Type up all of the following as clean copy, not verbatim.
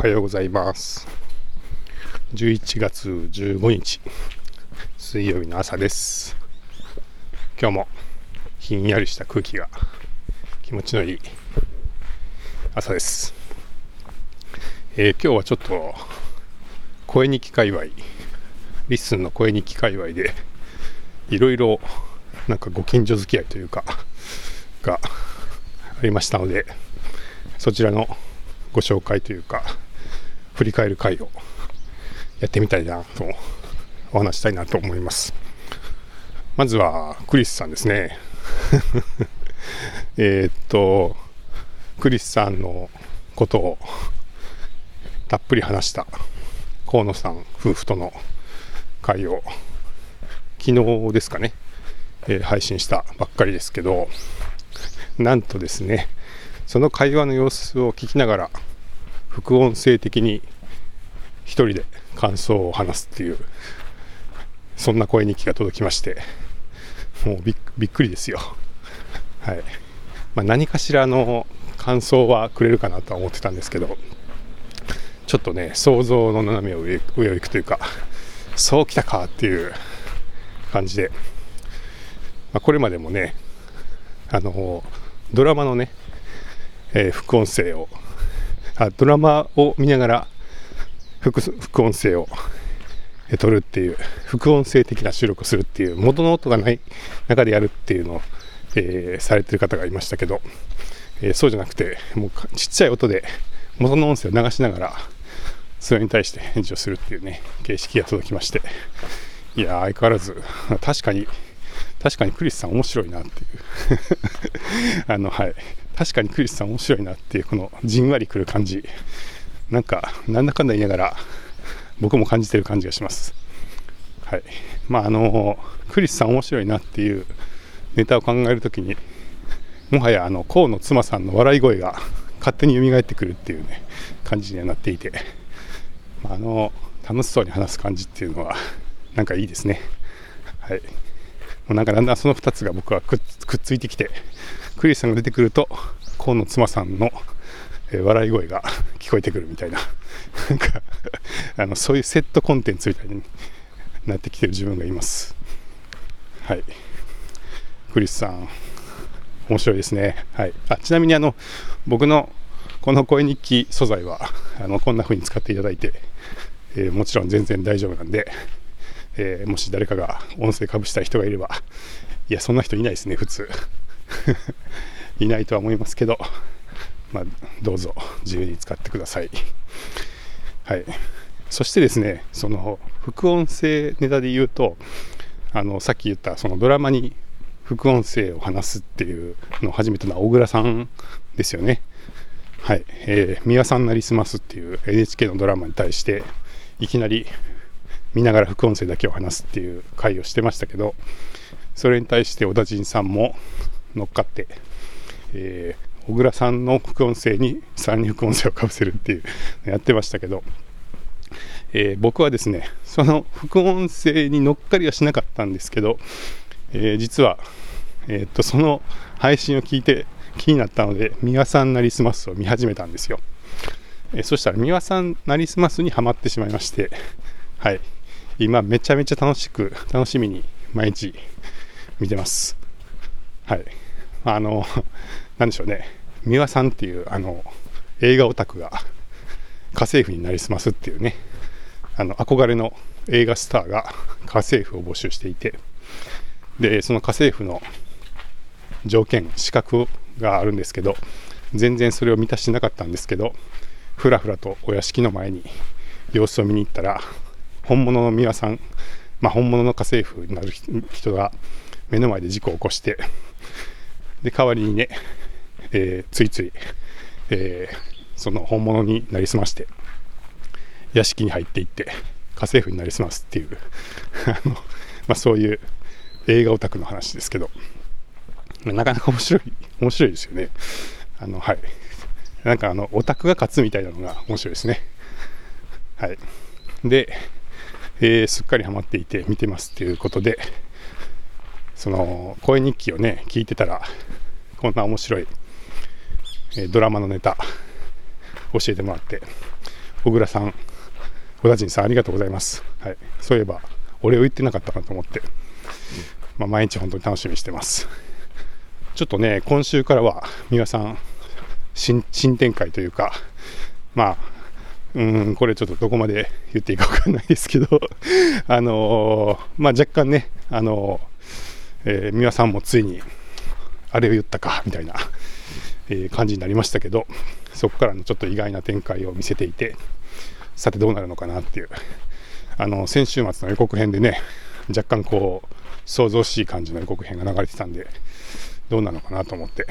おはようございます。11月15日水曜日の朝です。今日もひんやりした空気が気持ちのいい朝です。今日はちょっと声日記界隈、リッスンの声日記界隈でいろいろなんかご近所付き合いというかがありましたので、そちらのご紹介というか振り返る回をやってみたいなとお話したいなと思います。まずはクリスさんですねクリスさんのことをたっぷり話した河野さん夫婦との回を昨日ですかね、配信したばっかりですけど、なんとですね、その会話の様子を聞きながら副音声的に一人で感想を話すっていう、そんな声日記が届きまして、もうびっくりですよ。はい、何かしらの感想はくれるかなとは思ってたんですけど、ちょっとね、想像の斜めを上を行くというか、そうきたかっていう感じで、これまでもね、ドラマのね、副音声をドラマを見ながら 副音声を撮るっていう、副音声的な収録をするっていう、元の音がない中でやるっていうのを、されてる方がいましたけど、そうじゃなくて、もうちっちゃい音で元の音声を流しながらそれに対して返事をするっていうね、形式が届きまして、いや相変わらず確かにクリスさん面白いなっていうはい、確かにクリスさん面白いなっていう、このじんわりくる感じ、なんかなんだかんだ言いながら僕も感じてる感じがします。はい、クリスさん面白いなっていうネタを考えるときに、もはや河野妻さんの笑い声が勝手に蘇ってくるっていうね感じにはなっていて、楽しそうに話す感じっていうのはなんかいいですね。はい、なんかだんだんその2つが僕はくっついてきて、クリスさんが出てくると河野妻さんの笑い声が聞こえてくるみたいな、なんかそういうセットコンテンツみたいになってきてる自分がいます。はい、クリスさん面白いですね。はい、ちなみに僕のこの声日記素材はこんな風に使っていただいて、もちろん全然大丈夫なんで、もし誰かが音声かぶしたい人がいれば、いやそんな人いないですね普通いないとは思いますけど、どうぞ自由に使ってください。はい、そしてですね、その副音声ネタで言うと、さっき言ったそのドラマに副音声を話すっていうのを始めたのは小倉さんですよね。はい、宮さんなりすますっていう NHK のドラマに対していきなり見ながら副音声だけを話すっていう会をしてましたけど、それに対して小田陣さんも乗っかって、小倉さんの副音声にさらに副音声をかぶせるっていうやってましたけど、僕はですね、その副音声に乗っかりはしなかったんですけど、実は、その配信を聞いて気になったので、美輪さんなりすますを見始めたんですよ。そしたら美輪さんなりすますにはまってしまいまして、はい、今めちゃめちゃ楽しみに毎日見てます。はい、なんでしょうね、美輪さんっていう映画オタクが家政婦になりすますっていうね、憧れの映画スターが家政婦を募集していて、でその家政婦の条件資格があるんですけど、全然それを満たしてなかったんですけど、ふらふらとお屋敷の前に様子を見に行ったら、本物の美輪さん、本物の家政婦になる人が目の前で事故を起こして、で代わりにね、つい、その本物になりすまして屋敷に入っていって家政婦になりすますっていうそういう映画オタクの話ですけど、なかなか面白いですよね。はい、なんかオタクが勝つみたいなのが面白いですね。はい、で、すっかりハマっていて見てますっていうことで、その声日記をね聞いてたら、こんな面白い、ドラマのネタ教えてもらって、小倉さん、小田陣さん、ありがとうございます、はい、そういえばお礼を言ってなかったかなと思って、まあ、毎日本当に楽しみにしてます。ちょっとね、今週からは三輪さん 新展開というか、まあこれちょっとどこまで言っていいか分かんないですけどまあ、若干ね、三輪さんもついにあれを言ったかみたいな、感じになりましたけど、そこからのちょっと意外な展開を見せていて、さてどうなるのかなっていう、先週末の予告編でね、若干こう想像しい感じの予告編が流れてたんで、どうなのかなと思って、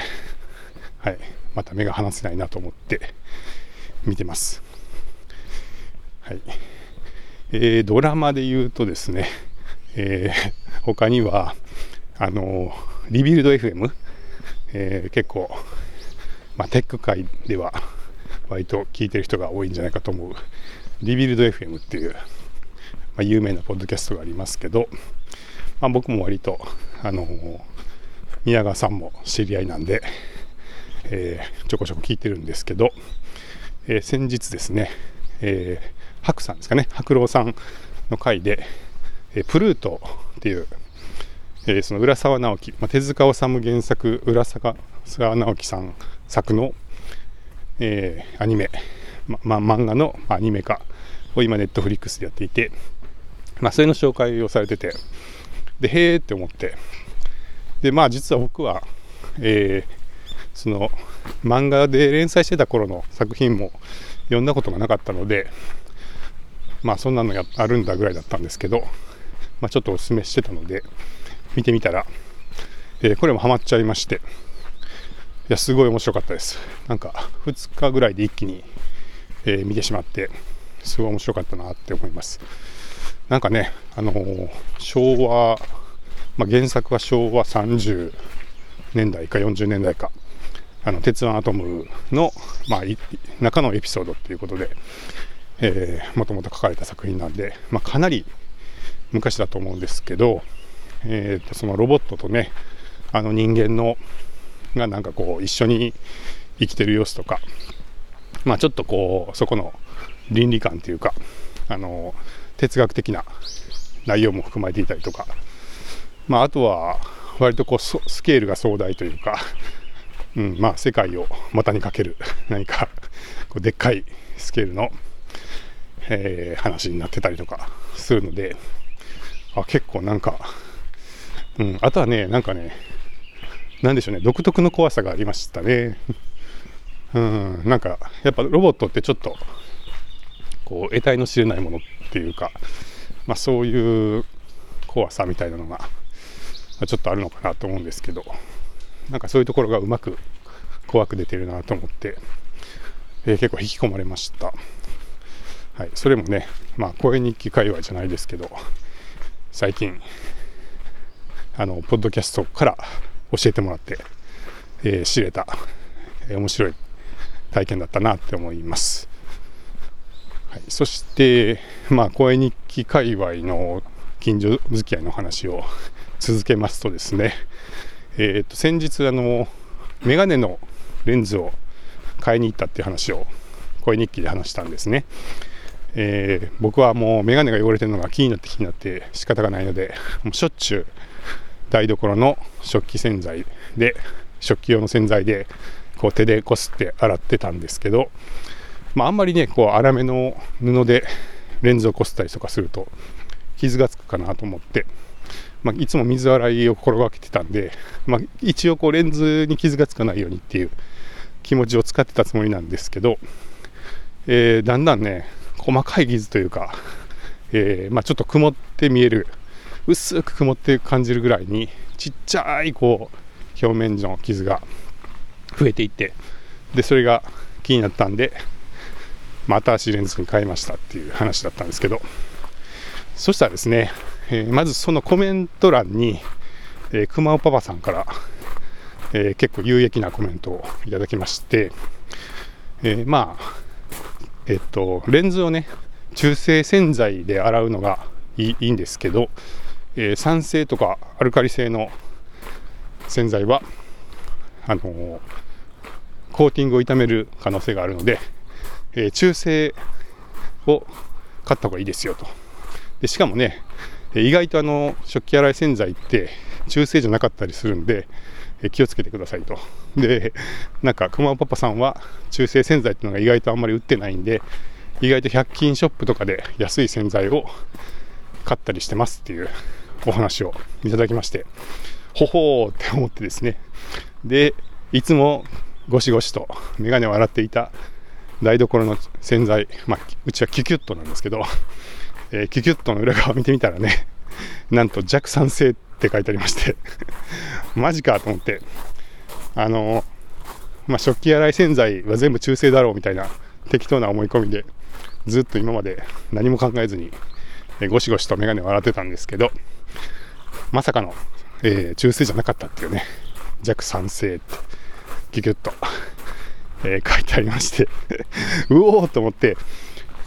はい、また目が離せないなと思って見てます。はい、ドラマで言うとですね、他にはリビルド FM、結構、まあ、テック界では割と聞いてる人が多いんじゃないかと思うリビルド FM っていう、まあ、有名なポッドキャストがありますけど、まあ、僕も割と宮川さんも知り合いなんで、ちょこちょこ聞いてるんですけど、先日ですね、白さんですかね、白郎さんの回で、プルートっていう、その浦沢直樹、まあ、手塚治虫原作、浦沢直樹さん作の、アニメ、漫画のアニメ化を今ネットフリックスでやっていて、まあ、それの紹介をされてて、でへーって思って、でまあ実は僕は、その漫画で連載してた頃の作品も読んだことがなかったので、まあそんなのがあるんだぐらいだったんですけど、まあ、ちょっとおすすめしてたので見てみたら、これもハマっちゃいまして、いやすごい面白かったです。なんか2日ぐらいで一気に、見てしまって、すごい面白かったなって思います。なんかね、昭和、まあ、原作は昭和30年代か40年代か、鉄腕アトムの、まあ、中のエピソードということで、もともと書かれた作品なんで、まあ、かなり昔だと思うんですけど、そのロボットとね、人間のがなんかこう一緒に生きてる様子とか、まあ、ちょっとこうそこの倫理観というか、哲学的な内容も含まれていたりとか、まあ、あとは割とこうスケールが壮大というか、まあ、世界を股にかける何かこうでっかいスケールの、話になってたりとかするので、あ結構なんか、あとはね、なんかね、なんでしょうね、独特の怖さがありましたね。なんかやっぱロボットってちょっとこう得体の知れないものっていうか、まあ、そういう怖さみたいなのがちょっとあるのかなと思うんですけど、なんかそういうところがうまく怖く出てるなと思って、結構引き込まれました。はい、それもね、まあ声日記界隈じゃないですけど、最近ポッドキャストから教えてもらって、知れた、面白い体験だったなって思います。はい、そしてまあ声日記界隈の近所付き合いの話を続けますとですね。先日メガネのレンズを買いに行ったっていう話を声日記で話したんですね。僕はもうメガネが汚れてるのが気になって仕方がないので、もうしょっちゅう台所の食器用の洗剤でこう手でこすって洗ってたんですけど、まあ、あんまりねこう粗めの布でレンズをこすったりとかすると傷がつくかなと思って、まあ、いつも水洗いを心がけてたんで、まあ、一応こうレンズに傷がつかないようにっていう気持ちを使ってたつもりなんですけど、だんだんね細かい傷というか、まあ、ちょっと曇って見える、薄く曇って感じるぐらいにちっちゃいこう表面の傷が増えていって、でそれが気になったんで、まあ、新しいレンズに変えましたっていう話だったんですけど、そしたらですね、まずそのコメント欄に、熊尾パパさんから、結構有益なコメントをいただきまして、まあレンズをね中性洗剤で洗うのがいいんですけど、酸性とかアルカリ性の洗剤はコーティングを傷める可能性があるので、中性を買った方がいいですよと。でしかもね、意外と食器洗い洗剤って中性じゃなかったりするんで気をつけてくださいと。でなんか熊尾パパさんは中性洗剤っていうのが意外とあんまり売ってないんで、意外と100均ショップとかで安い洗剤を買ったりしてますっていうお話をいただきまして、ほほーって思ってですね。でいつもゴシゴシとメガネを洗っていた台所の洗剤、うちはキュキュットなんですけど、キュキュットの裏側を見てみたらね、なんと弱酸性って書いてありましてマジかと思って、食器洗い洗剤は全部中性だろうみたいな適当な思い込みでずっと今まで何も考えずにゴシゴシとメガネを洗ってたんですけど、まさかの、中性じゃなかったっていうね、弱酸性ってギュギュッと、書いてありましてうおーと思って、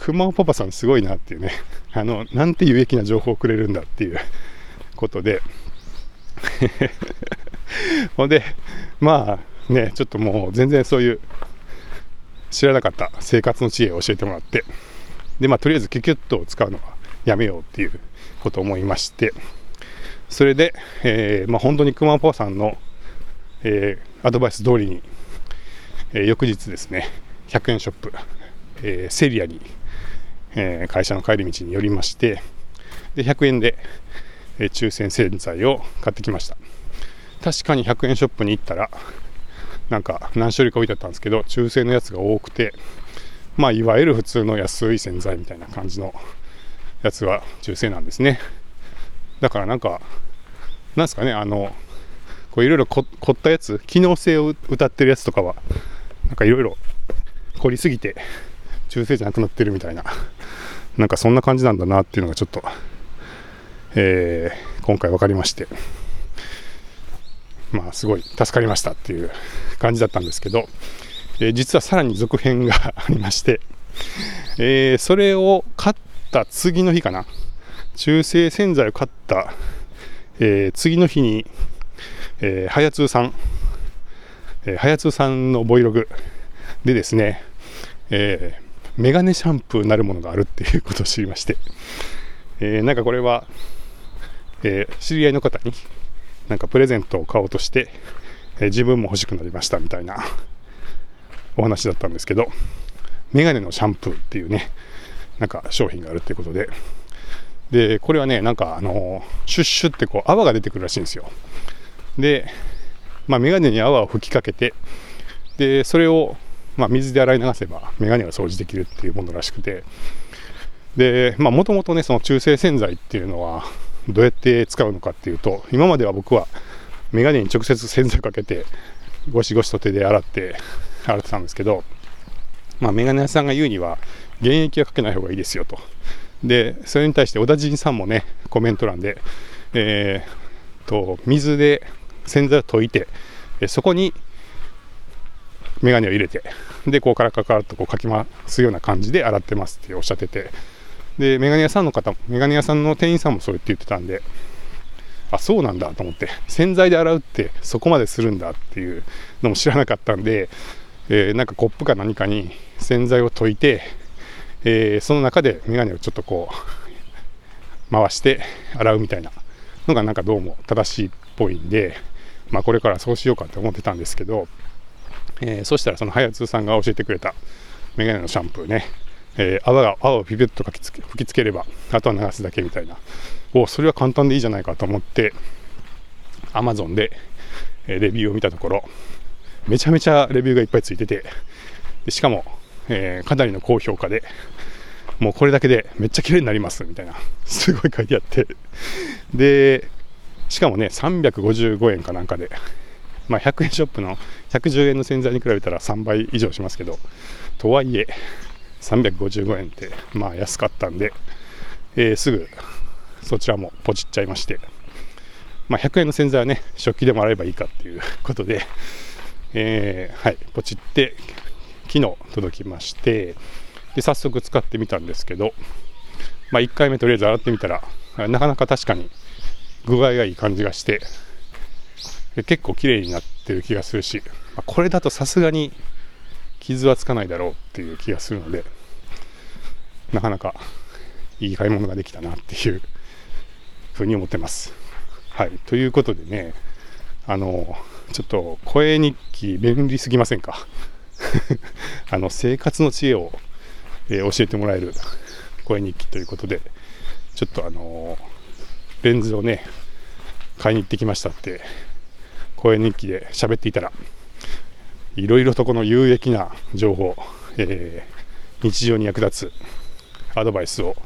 熊尾パパさんすごいなっていうね、なんて有益な情報をくれるんだっていうことでほんでちょっともう全然そういう知らなかった生活の知恵を教えてもらって、でとりあえずキュキュットを使うのはやめようっていうことを思いまして、それで、本当に熊尾パパさんの、アドバイス通りに、翌日ですね100円ショップ、セリアに、会社の帰り道に寄りまして、で100円で、中性洗剤を買ってきました。確かに100円ショップに行ったらなんか何種類か置いてあったんですけど、中性のやつが多くて、いわゆる普通の安い洗剤みたいな感じのやつは中性なんですね。だからなんですかね、いろいろ凝ったやつ、機能性を謳ってるやつとかはいろいろ凝りすぎて中性じゃなくなってるみたいな、そんな感じなんだなっていうのがちょっと、今回分かりまして、すごい助かりましたっていう感じだったんですけど、実はさらに続編がありまして、それを買った次の日かな、中性洗剤を買った、次の日に、はやつーさんのボイログでですね、メガネシャンプーなるものがあるっていうことを知りまして、これは、知り合いの方にプレゼントを買おうとして、自分も欲しくなりましたみたいなお話だったんですけど、メガネのシャンプーっていうね商品があるっていうことで、これはねシュッシュって泡が出てくるらしいんですよ。で、メガネに泡を吹きかけて、でそれを、水で洗い流せばメガネが掃除できるっていうものらしくて、でもともとねその中性洗剤っていうのはどうやって使うのかっていうと、今までは僕はメガネに直接洗剤かけてゴシゴシと手で洗ってたんですけど、メガネ屋さんが言うには原液はかけない方がいいですよと。でそれに対して小田陣さんもねコメント欄で、水で洗剤を溶いてそこにメガネを入れて、でカラカラカラとかき回すような感じで洗ってますっておっしゃってて、でメガネ屋さんの店員さんもそう言ってたんで、あそうなんだと思って、洗剤で洗うってそこまでするんだっていうのも知らなかったんで、コップか何かに洗剤を溶いて、その中でメガネをちょっと回して洗うみたいなのがどうも正しいっぽいんで、これからそうしようかと思ってたんですけど、そしたらそのはやつーさんが教えてくれたメガネのシャンプーね、泡をピピッと吹きつければあとは流すだけみたいな、それは簡単でいいじゃないかと思ってアマゾンでレビューを見たところ、めちゃめちゃレビューがいっぱいついてて、でしかも、かなりの高評価で、もうこれだけでめっちゃ綺麗になりますみたいなすごい書いてあって、でしかもね355円かなんかで、100円ショップの110円の洗剤に比べたら3倍以上しますけど、とはいえ355円って安かったんで、すぐそちらもポチっちゃいまして、100円の洗剤はね食器でも洗えばいいかっていうことで、ポチって昨日届きまして、で早速使ってみたんですけど、1回目とりあえず洗ってみたらなかなか確かに具合がいい感じがして、結構綺麗になってる気がするし、これだとさすがに傷はつかないだろうっていう気がするので、なかなかいい買い物ができたなっていうふうに思ってます。はい、ということでね、ちょっと声日記便利すぎませんか生活の知恵を、教えてもらえる声日記ということで、ちょっとレンズをね買いに行ってきましたって声日記で喋っていたら、いろいろとこの有益な情報、日常に役立つアドバイスを、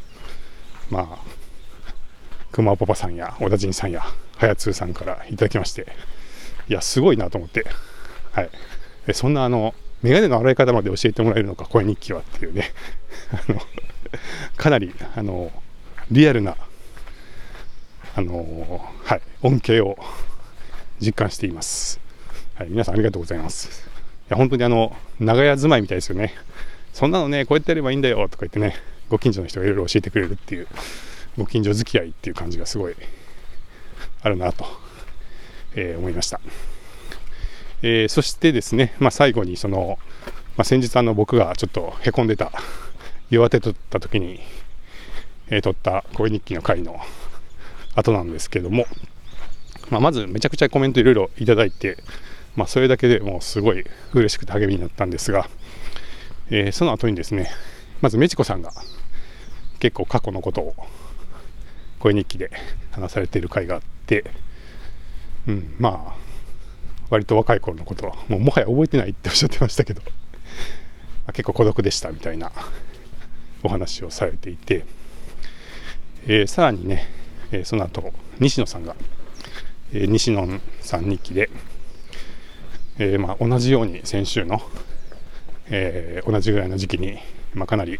まあ熊パパさんや小田陣さんやはやつーさんからいただきまして、いやすごいなと思って、はい、そんなメガネの洗い方まで教えてもらえるのか声日記はっていうねかなりリアルなはい、恩恵を実感しています。はい、皆さんありがとうございます。いや本当に長屋住まいみたいですよね。そんなのねこうやってやればいいんだよとか言ってね、ご近所の人がいろいろ教えてくれるっていう、ご近所付き合いっていう感じがすごいあるなと、思いました。そしてですね、最後に先日僕がちょっとへこんでた弱手取った時に、撮った声日記の回の後なんですけども、まずめちゃくちゃコメントいろいろいただいて、それだけでもうすごい嬉しくて励みになったんですが、その後にですね、まずメチコさんが結構過去のことを声日記で話されている回があって、割と若い頃のことはもうもはや覚えてないっておっしゃってましたけど結構孤独でしたみたいなお話をされていて、さらにね、その後西野さんが、西野さん日記で、同じように先週の、同じぐらいの時期に、かなり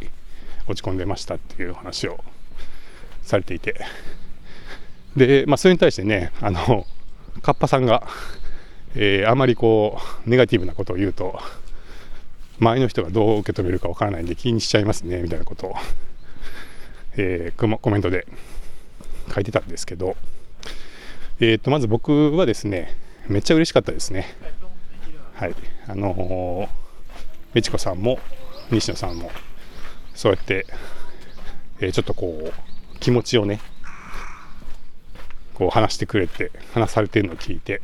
落ち込んでましたっていう話をされていて、で、それに対してねカッパさんが、あまりこうネガティブなことを言うと周りの人がどう受け止めるかわからないんで気にしちゃいますねみたいなことを、コメントで書いてたんですけど、まず僕はですねめっちゃ嬉しかったですね。はい、めちこさんも西野さんもそうやって、ちょっとこう気持ちをねこう話されてるのを聞いて、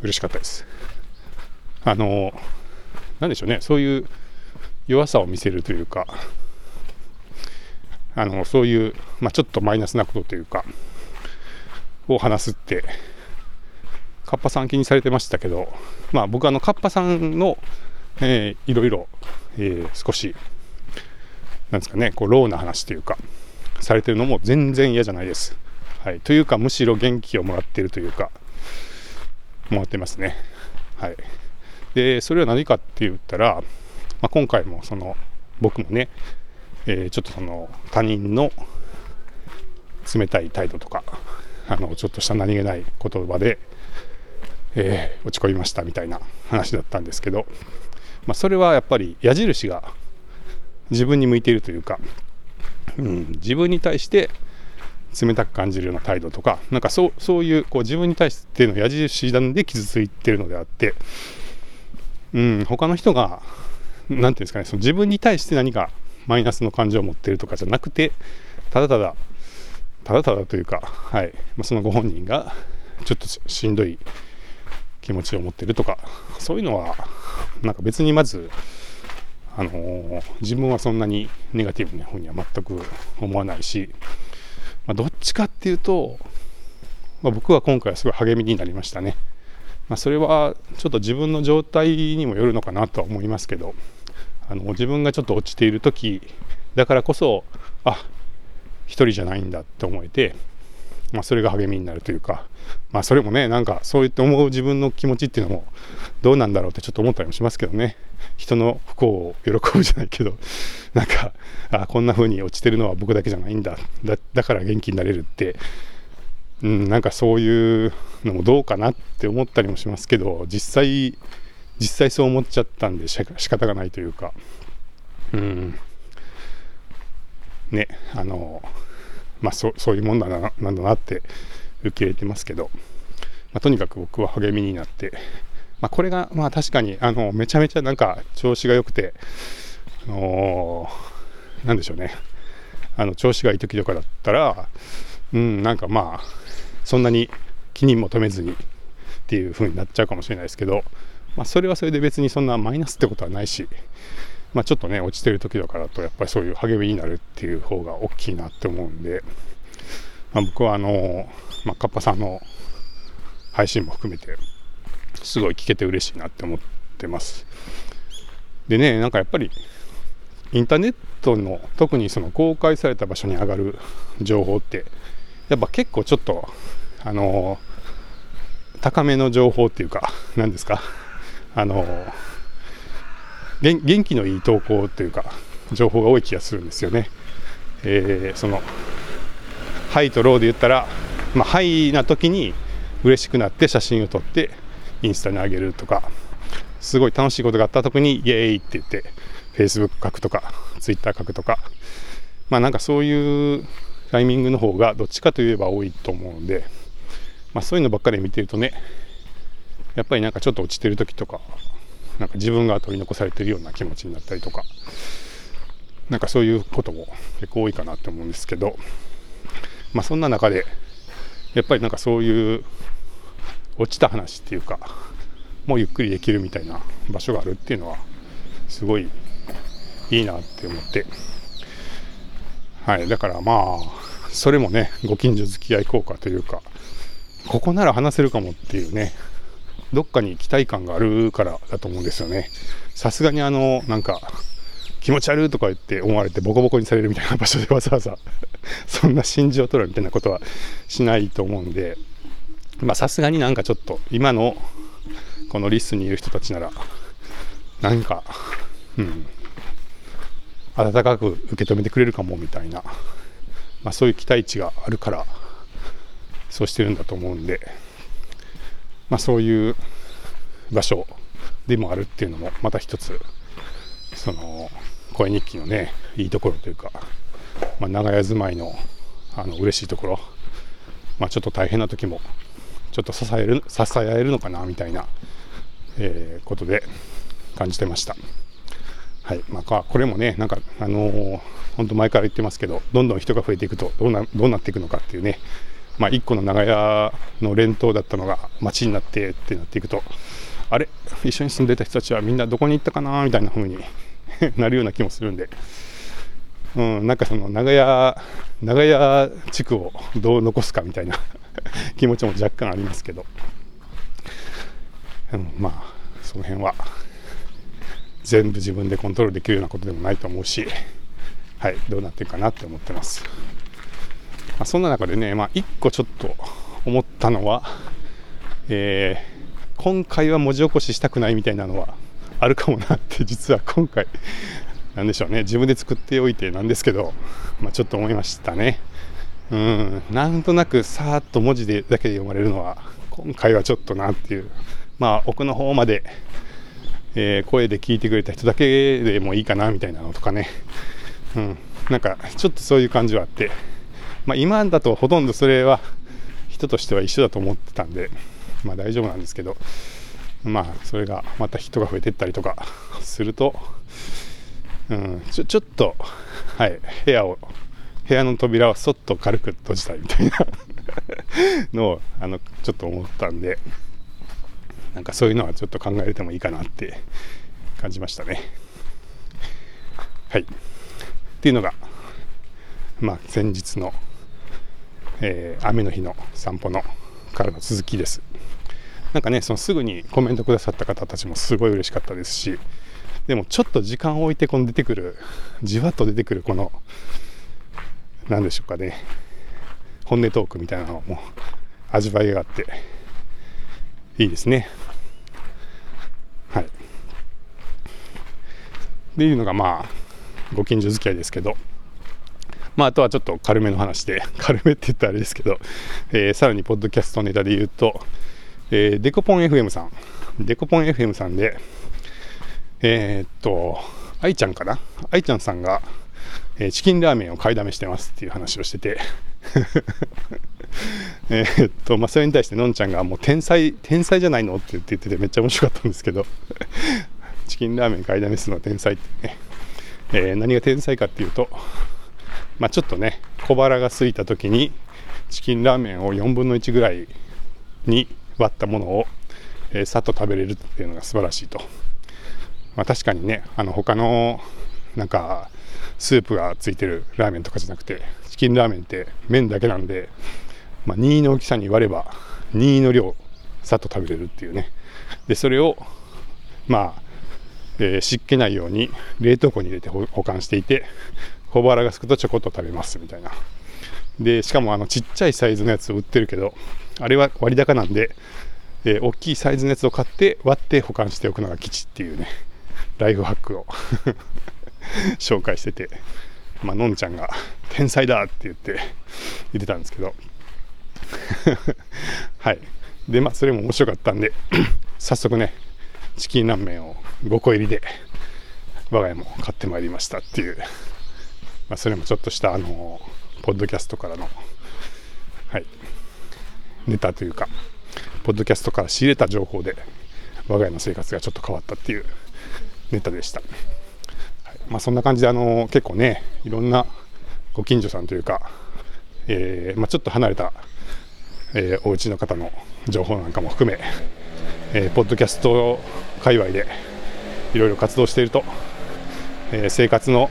嬉しかったです。なんでしょうね、そういう弱さを見せるというか、そういう、ちょっとマイナスなことというかを話すって、カッパさん気にされてましたけど、僕カッパさんの、いろいろ、少しなんですかねこうローな話というかされてるのも全然嫌じゃないです。はい、というかむしろ元気をもらってるというかもらってますね。はい、でそれは何かって言ったら、今回も僕もね、ちょっと他人の冷たい態度とかちょっとした何気ない言葉で、落ち込みましたみたいな話だったんですけど、それはやっぱり矢印が自分に向いているというか、自分に対して冷たく感じるような態度とか、そういうこう自分に対しての矢印なんで傷ついてるのであって、他の人がなんていうんですかね、自分に対して何かマイナスの感情を持ってるとかじゃなくて、ただというか、はい、そのご本人がちょっとしんどい気持ちを持ってるとか、そういうのは別にまず、自分はそんなにネガティブな方には全く思わないし、どっちかっていうと、僕は今回はすごい励みになりましたね。それはちょっと自分の状態にもよるのかなとは思いますけど、自分がちょっと落ちている時だからこそ、一人じゃないんだって思えて、それが励みになるというか、それもねそう言って思う自分の気持ちっていうのもどうなんだろうってちょっと思ったりもしますけどね。人の不幸を喜ぶじゃないけど、こんな風に落ちてるのは僕だけじゃないんだ、だから元気になれるって、そういうのもどうかなって思ったりもしますけど、実際そう思っちゃったんで仕方がないというか、ね、そういうもんなんだなって受け入れてますけど、とにかく僕は励みになって、これが確かにめちゃめちゃ調子が良くて、なんでしょうね、調子がいい時とかだったら、なんかまあそんなに気にも留めずにっていう風になっちゃうかもしれないですけど、まあ、それはそれで別にそんなマイナスってことはないし、まあ、ちょっとね落ちてる時だからとやっぱりそういう励みになるっていう方が大きいなって思うんで、まあ、僕はカッパさんの配信も含めてすごい聞けて嬉しいなって思ってます。でね、なんかやっぱりインターネットの特にその公開された場所に上がる情報ってやっぱ結構ちょっと高めの情報っていうか、何ですか、元気のいい投稿というか情報が多い気がするんですよね。そのハイとローで言ったら、まあ、ハイな時に嬉しくなって写真を撮ってインスタに上げるとか、すごい楽しいことがあった時にイエーイって言ってフェイスブック書くとかツイッター書くとか、まあなんかそういうタイミングの方がどっちかといえば多いと思うので、まあ、そういうのばっかり見てるとね、やっぱりなんかちょっと落ちてる時とか、なんか自分が取り残されてるような気持ちになったりとか、なんかそういうことも結構多いかなって思うんですけど、まあそんな中でやっぱりなんかそういう落ちた話っていうか、もうゆっくりできるみたいな場所があるっていうのはすごいいいなって思って、はい、だからまあそれもね、ご近所付き合い効果というか、ここなら話せるかもっていうね、どっかに期待感があるからだと思うんですよね。さすがになんか気持ち悪いとか言って思われてボコボコにされるみたいな場所でわざわざそんな信じを取るみたいなことはしないと思うんで、まあさすがになんかちょっと今のこのリスにいる人たちならなんか、温かく受け止めてくれるかもみたいな、まあ、そういう期待値があるからそうしてるんだと思うんで、まあ、そういう場所でもあるっていうのもまた一つその声日記のねいいところというか、まあ、長屋住まいの嬉しいところ、まあ、ちょっと大変な時もちょっと支えるのかなみたいな、ことで感じてました。はい、まあ、これもねなんか本当前から言ってますけど、どんどん人が増えていくとどうなっていくのかっていうね、まあ、1個の長屋の連島だったのが町になってってなっていくと、あれ一緒に住んでた人たちはみんなどこに行ったかなみたいな風になるような気もするんで、なんかその長屋地区をどう残すかみたいな気持ちも若干ありますけど、まあその辺は全部自分でコントロールできるようなことでもないと思うし、はい、どうなっていくかなって思ってます。まあ、そんな中でね、まあ、1個ちょっと思ったのは、今回は文字起こししたくないみたいなのはあるかもなって、実は今回なんでしょうね、自分で作っておいてなんですけど、まあ、ちょっと思いましたね。なんとなくさーっと文字でだけで読まれるのは今回はちょっとなっていう、まあ奥の方まで、声で聞いてくれた人だけでもいいかなみたいなのとかね、なんかちょっとそういう感じはあって、まあ、今だとほとんどそれは人としては一緒だと思ってたんで、まあ大丈夫なんですけど、まあそれがまた人が増えていったりとかすると、ちょっと、はい、部屋の扉をそっと軽く閉じたいみたいなのをちょっと思ったんで、なんかそういうのはちょっと考えてもいいかなって感じましたね。はい。っていうのが、まあ、先日の、雨の日の散歩のからの続きです。なんかね、そのすぐにコメントくださった方たちもすごい嬉しかったですし、でもちょっと時間を置いてこの出てくる、じわっと出てくるこの何でしょうかね、本音トークみたいなのも味わいがあっていいですね。はい。っていうのがまあご近所付き合いですけど、まあ、あとはちょっと軽めの話で、軽めって言ったらあれですけど、さらにポッドキャストネタで言うと、デコポン FM さん、デコポン FM さんで愛ちゃんかな、愛ちゃんさんが、チキンラーメンを買いだめしてますっていう話をしててまあ、それに対してのんちゃんがもう天才じゃないのって言っててめっちゃ面白かったんですけどチキンラーメン買いだめするのは天才ってね、何が天才かっていうと、ちょっとね小腹が空いた時にチキンラーメンを4分の1ぐらいに割ったものを、さっと食べれるっていうのが素晴らしいと。確かにね、他のなんかスープがついてるラーメンとかじゃなくて、チキンラーメンって麺だけなんで、2の大きさに割れば2の量さっと食べれるっていうね。でそれを湿気ないように冷凍庫に入れて保管していて、小腹がすくとちょこっと食べますみたいな。でしかもちっちゃいサイズのやつを売ってるけど、あれは割高なんで、大きいサイズのやつを買って割って保管しておくのが吉っていうね、ライフハックを紹介してて、のんちゃんが天才だって言ってたんですけどはい。でそれも面白かったんで早速ねチキンラーメンを5個入りで我が家も買ってまいりましたっていう、それもちょっとしたポッドキャストからの、ネタというか、ポッドキャストから仕入れた情報で我が家の生活がちょっと変わったっていうネタでした。そんな感じで結構ねいろんなご近所さんというか、ちょっと離れた、お家の方の情報なんかも含め、ポッドキャスト界隈でいろいろ活動していると、生活の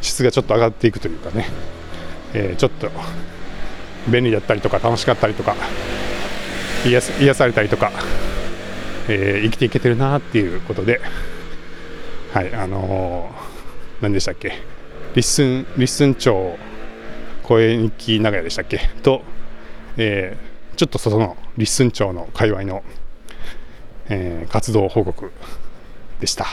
質がちょっと上がっていくというかね、ちょっと便利だったりとか楽しかったりとか癒されたりとか、生きていけてるなっていうことで、何でしたっけ、リッスン長声日記長屋でしたっけと、ちょっと外のリッスン長の界隈の活動報告でした。